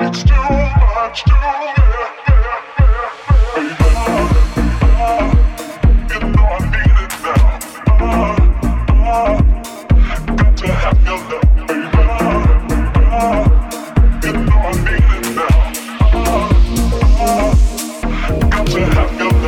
It's too much to live. You know I need it now. Got to have your love, baby. You know I need it now. Got to have your love.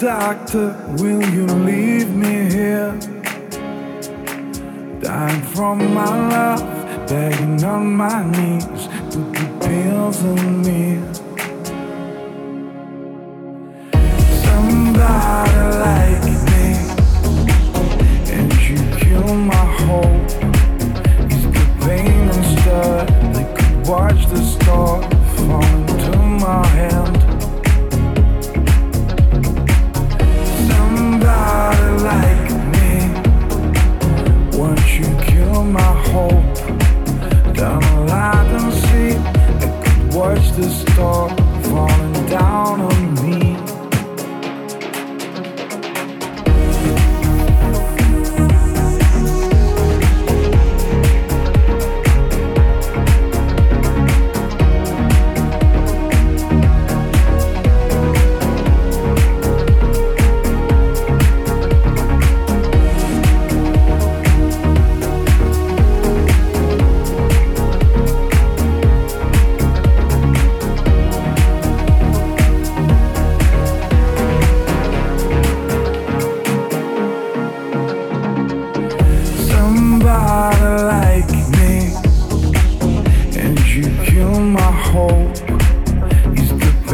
Doctor, will you leave me here? Dying from my love, begging on my knees, put the pills on me. Somebody like me, and you kill my hope. It's the pain and stir, they could watch the star fall into my hand. Somebody like me, won't you kill my hope? Down a light and see, I could watch the star falling down on me.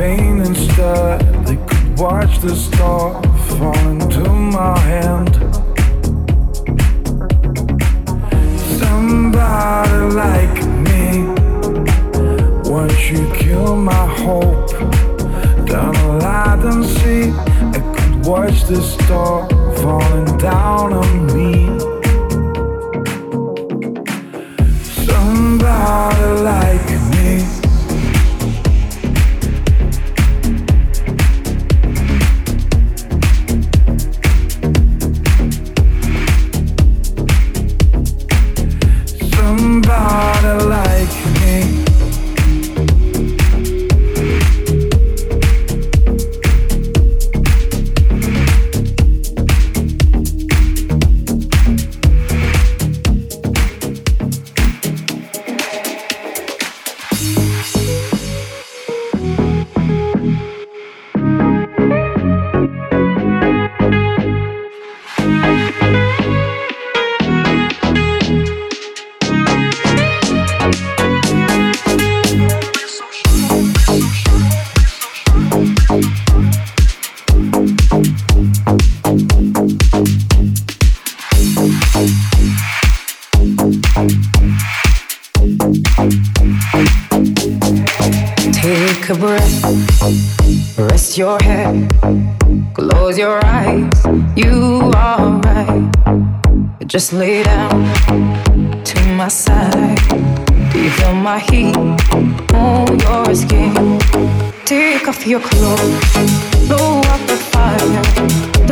pain instead. They could watch the star fall into my hand. Somebody like me, once you kill my hope, down a light and see. I could watch the star falling down on me. Somebody like me. Somebody like me. Just lay down to my side. Do you feel my heat on your skin? Take off your clothes, blow up the fire.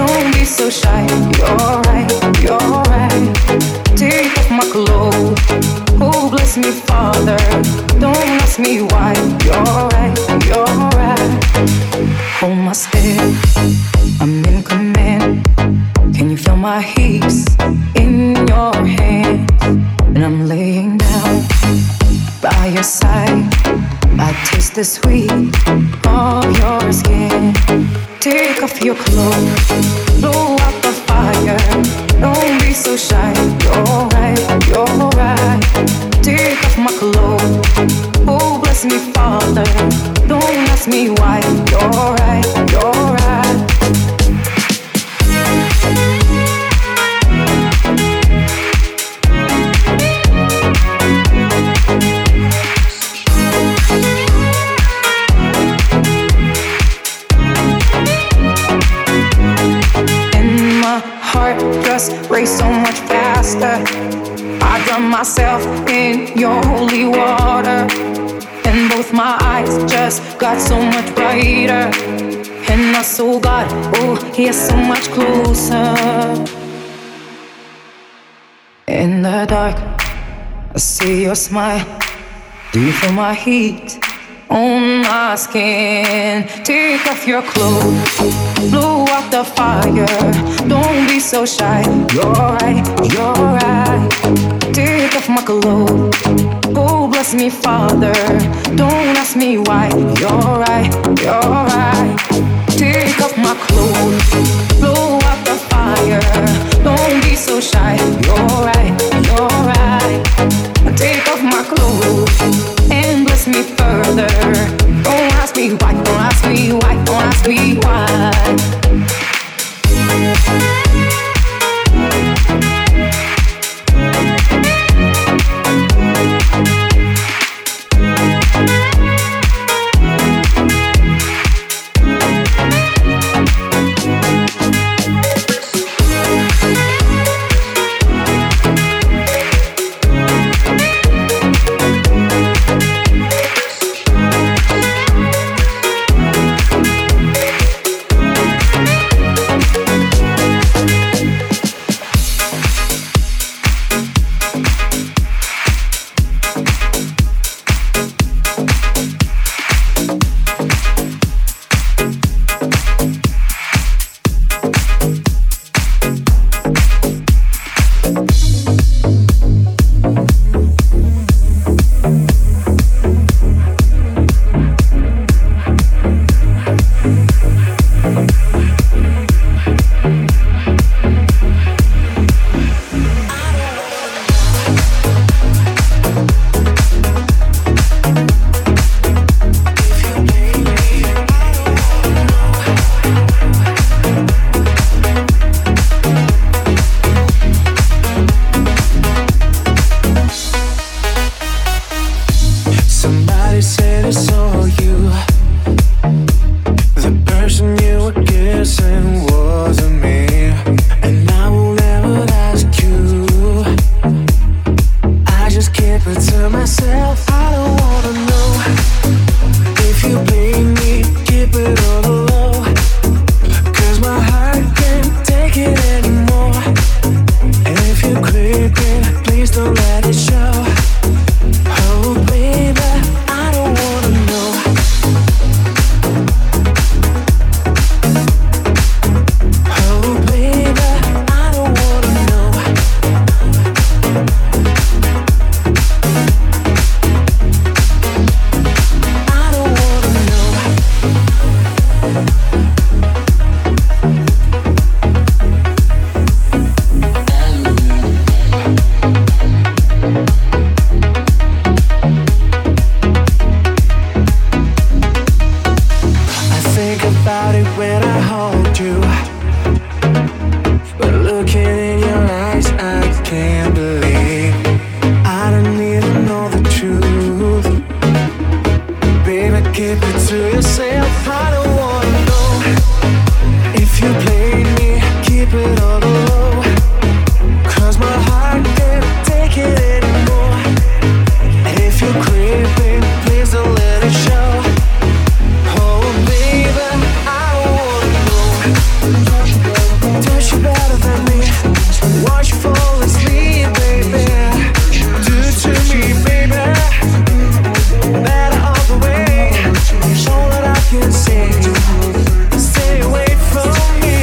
Don't be so shy, you're right, you're right. Take off my clothes, oh bless me Father. Don't ask me why, you're right, you're right. Hold my step, I'm in command. Can you feel my hips in your hands? And I'm laying down by your side. I taste the sweet of your skin. Take off your clothes, blow out the fire. Don't be so shy, you're right, you're right. Take off my clothes, oh bless me Father. Don't ask me why, you're right, you're right. Race so much faster. I drown myself in your holy water, and both my eyes just got so much brighter. And I saw God, oh, He's so much closer. In the dark, I see your smile. Do you feel my heat on my skin? Take off your clothes, blow out the fire. Don't be so shy, you're right, you're right. Take off my clothes, oh bless me Father. Don't ask me why, you're right, you're right. Take off my clothes, blow out the fire. Don't be so shy, you're right, you're right. Take off my clothes and bless me further. Don't ask me why, don't ask me why, don't ask me why. Stay away from me.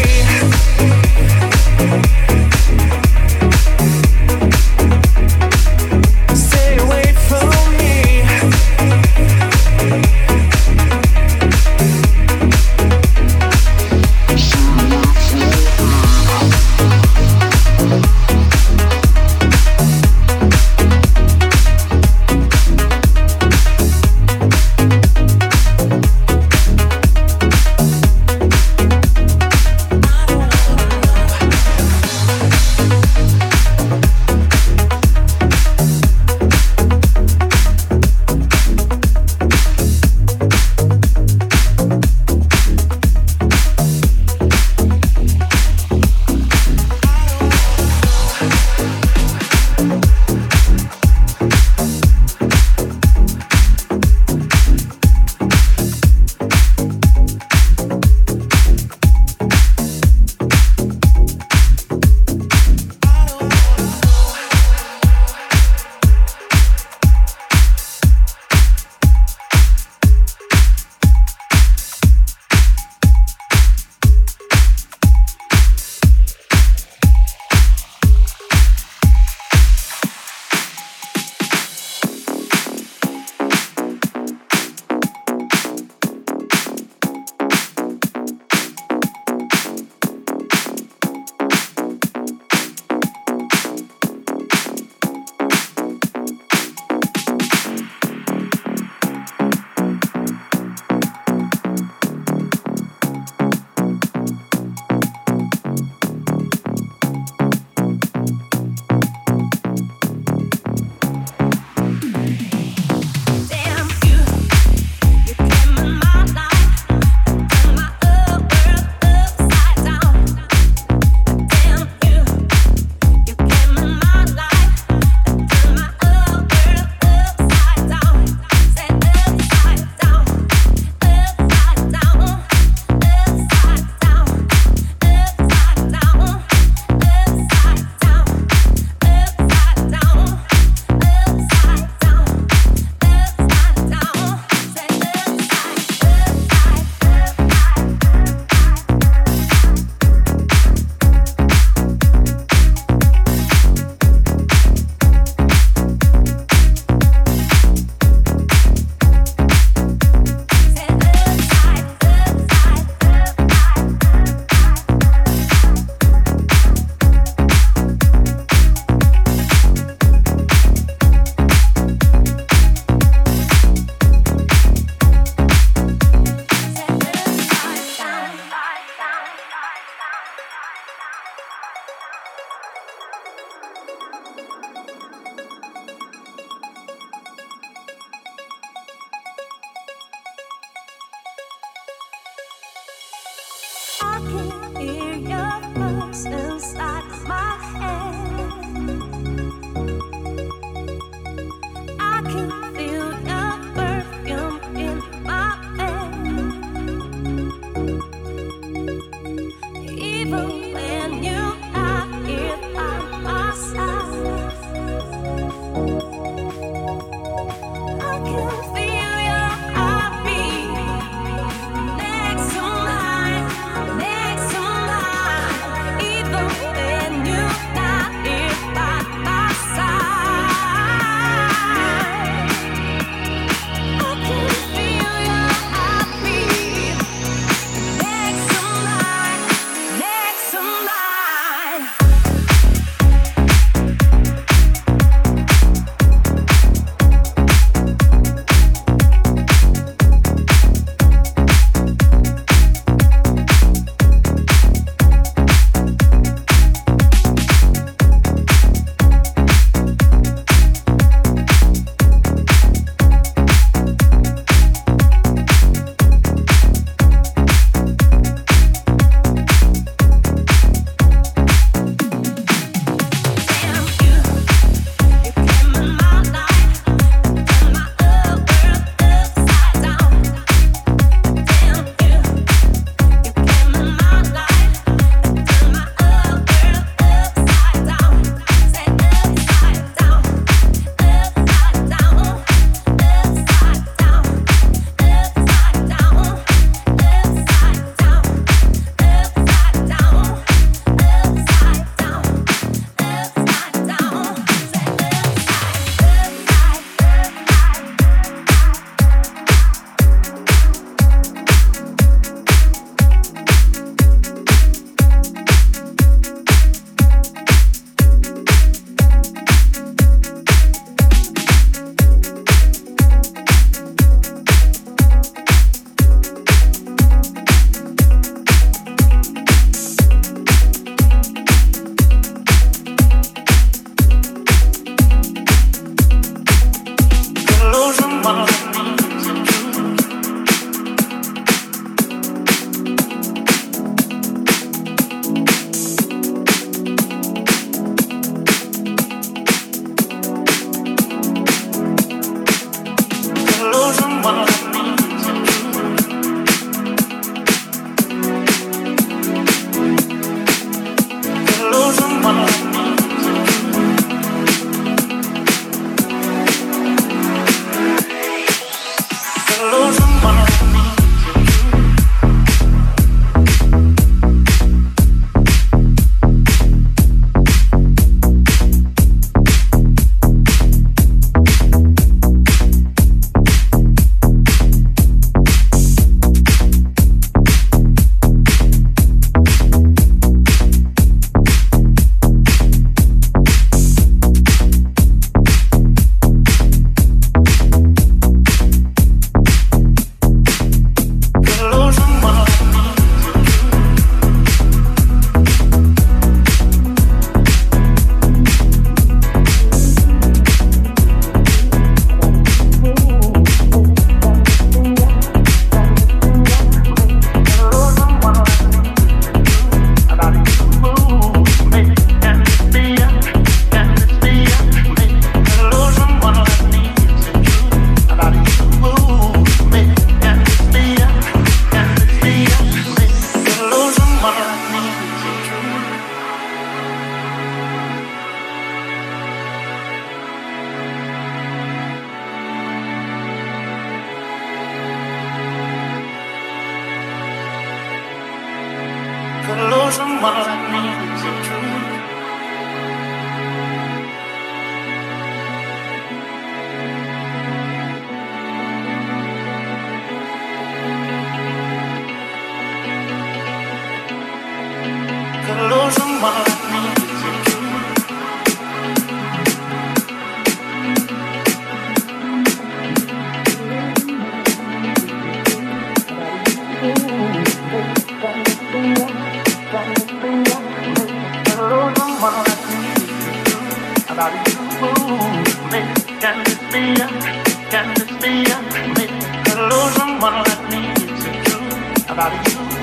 About you.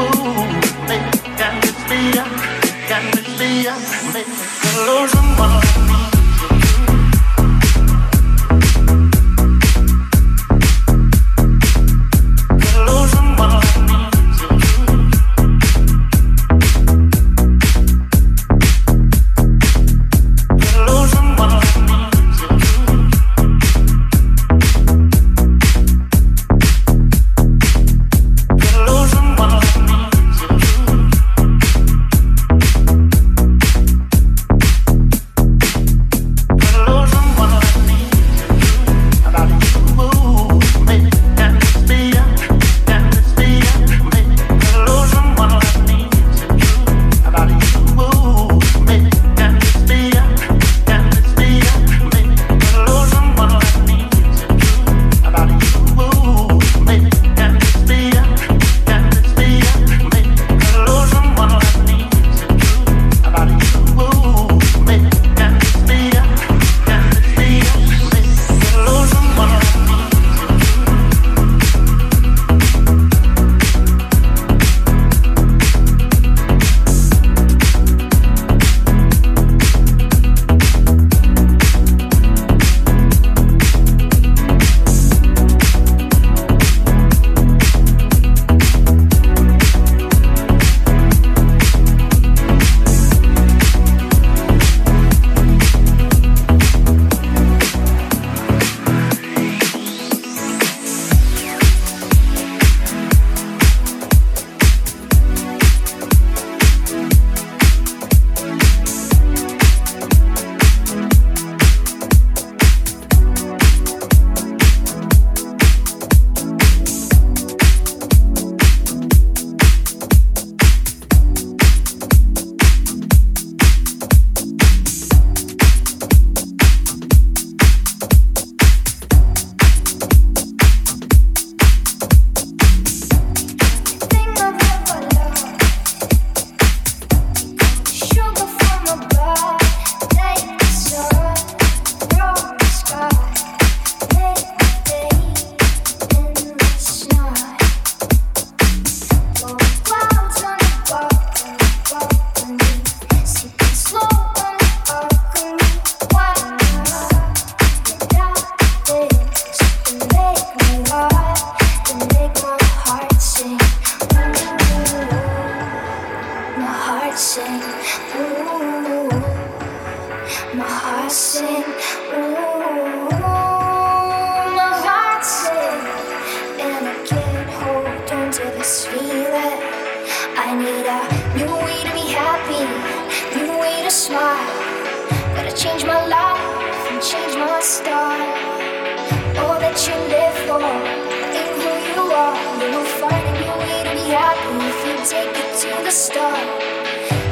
Take it to the start.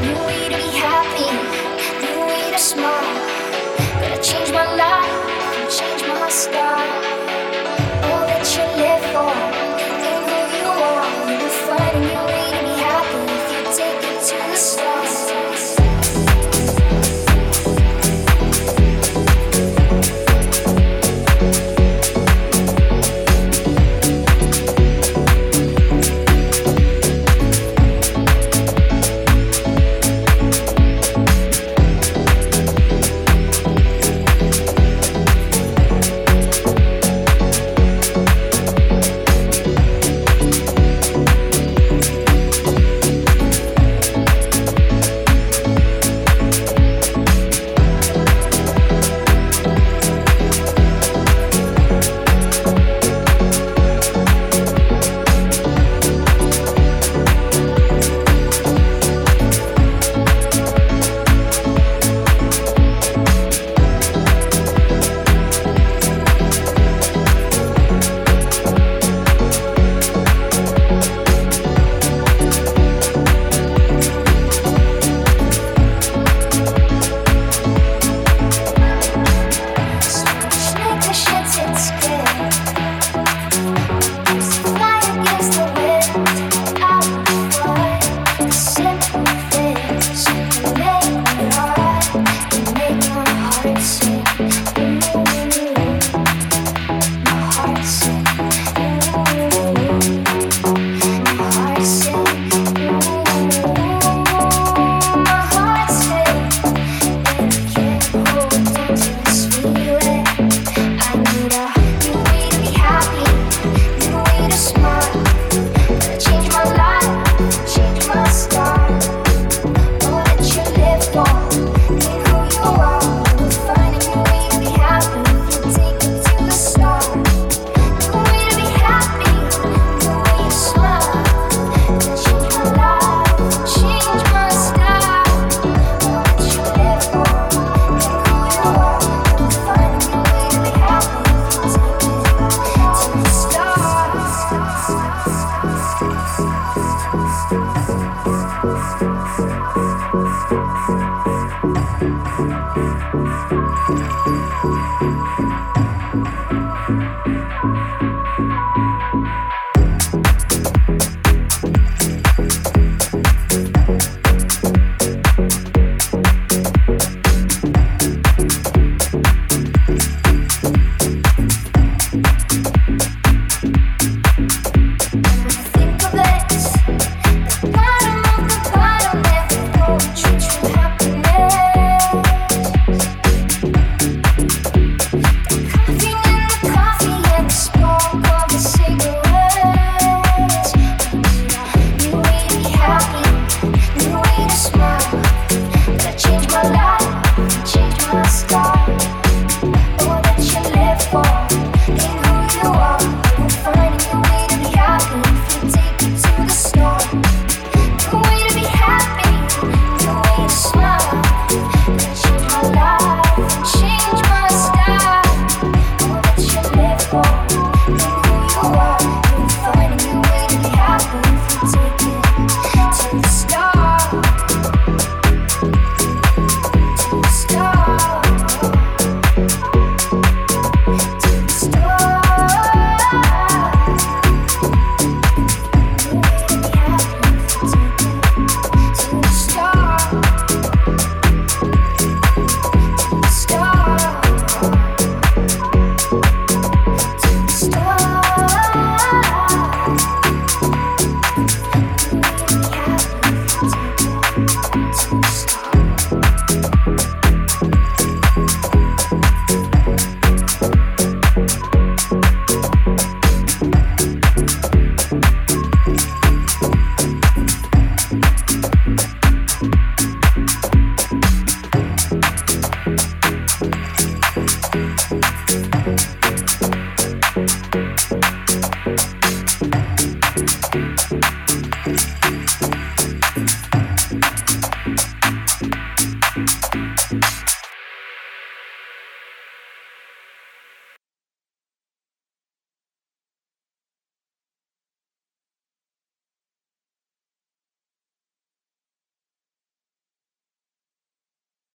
You need to be